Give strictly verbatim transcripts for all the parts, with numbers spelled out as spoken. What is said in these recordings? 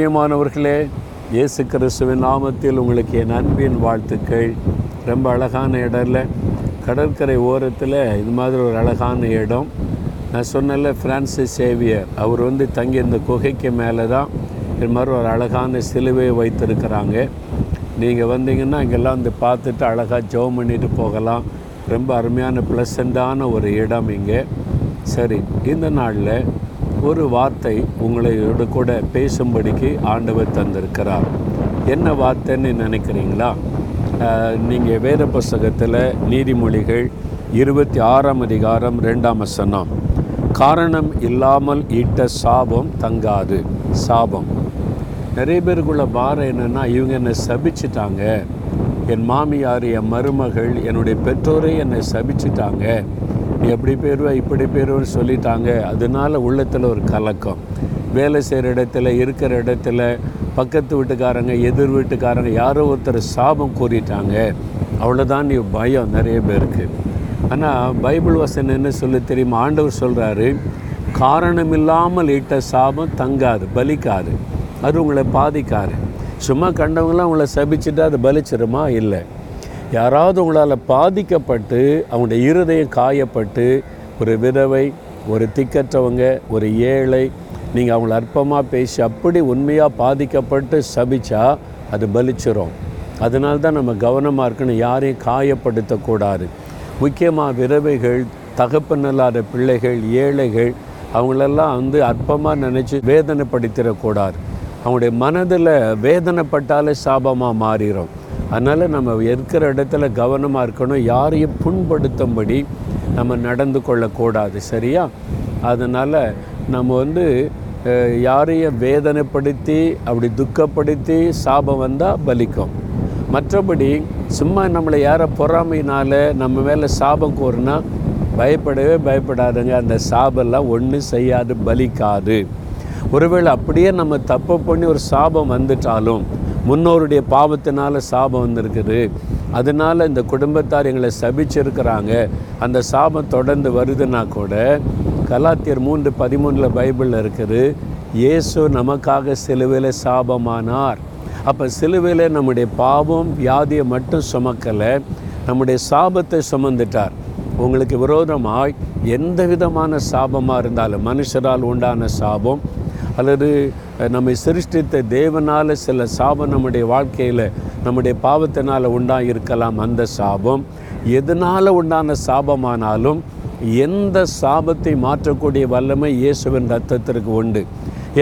பிரியமானவர்களே, இயேசு கிறிஸ்துவின் நாமத்தில் உங்களுக்கு என் அன்பின் வாழ்த்துக்கள். ரொம்ப அழகான இடம்ல, கடற்கரை ஓரத்தில் இது மாதிரி ஒரு அழகான இடம். நான் சொன்னல, ஃப்ரான்சிஸ் சேவியர் அவர் வந்து தங்கி இந்த குகைக்கு மேலே தான் இது மாதிரி ஒரு அழகான சிலுவையை வைத்திருக்கிறாங்க. நீங்கள் வந்தீங்கன்னா இங்கெல்லாம் வந்து பார்த்துட்டு அழகாக ஜெபம் பண்ணிட்டு போகலாம். ரொம்ப அருமையான ப்ளசண்ட்டான ஒரு இடம் இங்கே. சரி, இந்த நாளில் ஒரு வார்த்தை உங்களோட கூட பேசும்படிக்கு ஆண்டவர் தந்திருக்கிறார். என்ன வார்த்தைன்னு நினைக்கிறீங்களா? நீங்கள் வேத புஸ்தகத்தில் நீதிமொழிகள் இருபத்தி ஆறாம் அதிகாரம் ரெண்டாம் வசனம், காரணம் இல்லாமல் ஈட்ட சாபம் தங்காது. சாபம் நிறைய பேருக்குள்ள பாரம் என்னென்னா, இவங்க என்னை சபிச்சிட்டாங்க, என் மாமியார், என் மருமகள், என்னுடைய பெற்றோரை என்னை சபிச்சிட்டாங்க, எப்படி பேருவா இப்படி பேருவன்னு சொல்லிட்டாங்க. அதனால உள்ளத்தில் ஒரு கலக்கம். வேலை செய்கிற இடத்துல, இருக்கிற இடத்துல, பக்கத்து வீட்டுக்காரங்க, எதிர் வீட்டுக்காரங்க யாரோ ஒருத்தர் சாபம் கூறிட்டாங்க, அவ்வளோதான் நீ பயம் நிறைய பேருக்கு. ஆனால் பைபிள் வசனம் என்ன சொல்லி தெரியுமா? ஆண்டவர் சொல்கிறாரு, காரணம் இல்லாமல் ஈட்ட சாபம் தங்காது, பலிக்காது, அது உங்களை பாதிக்காது. சும்மா கண்டவங்களாம் உங்களை சபிச்சுட்டு அது பலிச்சிருமா? இல்லை. யாராவது உங்களால் பாதிக்கப்பட்டு அவங்களுடைய இருதயம் காயப்பட்டு, ஒரு விதவை, ஒரு திக்கற்றவங்க, ஒரு ஏழை, நீங்கள் அவங்கள அற்பமாக பேசி அப்படி உண்மையாக பாதிக்கப்பட்டு சபிச்சா அது பலிச்சிரும். அதனால்தான் நம்ம கவனமாக இருக்கணும், யாரையும் காயப்படுத்தக்கூடாது. முக்கியமாக விதவைகள், தகப்பனில்லாத பிள்ளைகள், ஏழைகள், அவங்களெல்லாம் வந்து அற்பமாக நினச்சி வேதனைப்படுத்திடக்கூடாது. அவங்களுடைய மனதில் வேதனைப்பட்டாலே சாபமாக மாறிடும். அதனால் நம்ம இருக்கிற இடத்துல கவனமாக இருக்கணும், யாரையும் புண்படுத்தும்படி நம்ம நடந்து கொள்ளக்கூடாது. சரியா? அதனால் நம்ம வந்து யாரையும் வேதனைப்படுத்தி அப்படி துக்கப்படுத்தி சாபம் வந்தால் பலிக்கும். மற்றபடி சும்மா நம்மளை யாரை பொறாமையினால் நம்ம மேலே சாபம் கோருனா பயப்படவே பயப்படாதுங்க. அந்த சாபெல்லாம் ஒன்றும் செய்யாது, பலிக்காது. ஒருவேளை அப்படியே நம்ம தப்பு பண்ணி ஒரு சாபம் வந்துட்டாலும், முன்னோருடைய பாவத்தினால் சாபம் வந்திருக்குது, அதனால் இந்த குடும்பத்தார் எங்களை சபிச்சிருக்கிறாங்க, அந்த சாபம் தொடர்ந்து வருதுன்னா கூட, கலாத்தியர் மூன்று பதிமூணில் பைபிளில் இருக்குது, இயேசு நமக்காக சிலுவையில் சாபமானார். அப்போ சிலுவையில் நம்முடைய பாவம் வியாதியை மட்டும் சுமக்கலை, நம்முடைய சாபத்தை சுமந்துட்டார். உங்களுக்கு விரோதமாய் எந்த விதமான சாபமாக இருந்தாலும், மனுஷரால் உண்டான சாபம் அல்லது நம்மை சிருஷ்டித்த தேவனால் சில சாபம் நம்முடைய வாழ்க்கையில் நம்முடைய பாவத்தினால் உண்டாக இருக்கலாம். அந்த சாபம் எதனால் உண்டான சாபமானாலும் எந்த சாபத்தை மாற்றக்கூடிய வல்லமை இயேசுவின் ரத்தத்திற்கு உண்டு.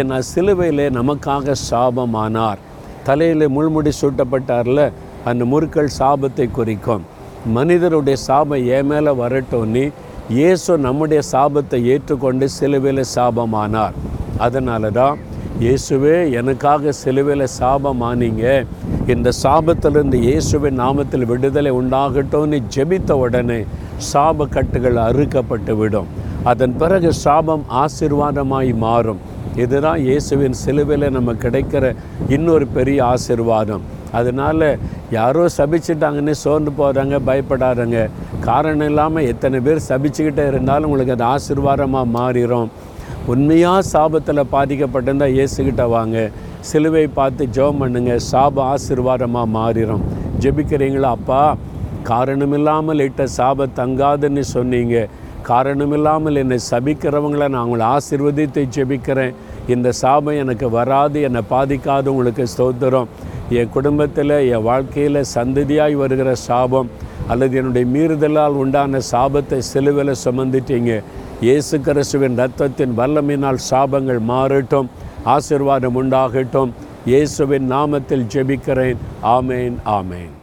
ஏன்னா சிலுவையிலே நமக்காக சாபமானார். தலையில் முள்முடி சூட்டப்பட்டார்ல, அந்த முறுக்கள் சாபத்தை குறிக்கும். மனிதருடைய சாபம் என் மேலே வரட்டோன்னு இயேசு நம்முடைய சாபத்தை ஏற்றுக்கொண்டு சிலுவையில் சாபமானார். அதனால தான் இயேசுவே எனக்காக சிலுவையில் சாபமானீங்க, இந்த சாபத்திலிருந்து இயேசுவின் நாமத்தில் விடுதலை உண்டாகட்டும்னு ஜெபித்த உடனே சாபக்கட்டுகள் அறுக்கப்பட்டு விடும். அதன் பிறகு சாபம் ஆசீர்வாதமாய் மாறும். இதுதான் இயேசுவின் சிலுவையில் நம்ம கிடைக்கிற இன்னொரு பெரிய ஆசீர்வாதம். அதனால் யாரோ சபிச்சிட்டாங்கன்னு சோர்ந்து போகிறாங்க, பயப்படாதங்க. காரணம் இல்லாமல் எத்தனை பேர் சபிச்சுக்கிட்டே இருந்தாலும் உங்களுக்கு அது ஆசீர்வாதமாக மாறிடும். உண்மையாக சாபத்தில் பாதிக்கப்பட்டிருந்தால் இயேசுகிட்ட வாங்க, சிலுவை பார்த்து ஜெபம் பண்ணுங்க, சாப ஆசீர்வாதமாக மாறிடும். ஜெபிக்கிறீங்களா? அப்பா, காரணமில்லாமல் இட்ட சாப தங்காதுன்னு சொன்னீங்க, காரணமில்லாமல் என்னை சபிக்கிறவங்களை நான் உங்களை ஆசீர்வதித்து ஜெபிக்கிறேன், இந்த சாபம் எனக்கு வராது, என்னை பாதிக்காது. உங்களுக்கு ஸ்தோத்திரம். என் குடும்பத்தில், என் வாழ்க்கையில் சந்ததியாய் வருகிற சாபம் அல்லது என்னுடைய மீறுதலால் உண்டான சாபத்தை சிலுவையில் சுமந்துட்டீங்க. இயேசு கிறிஸ்துவின் ரத்தத்தின் வல்லமையினால் சாபங்கள் மாறட்டும், ஆசீர்வாதம் உண்டாகட்டும். இயேசுவின் நாமத்தில் ஜெபிக்கிறேன். ஆமேன், ஆமேன்.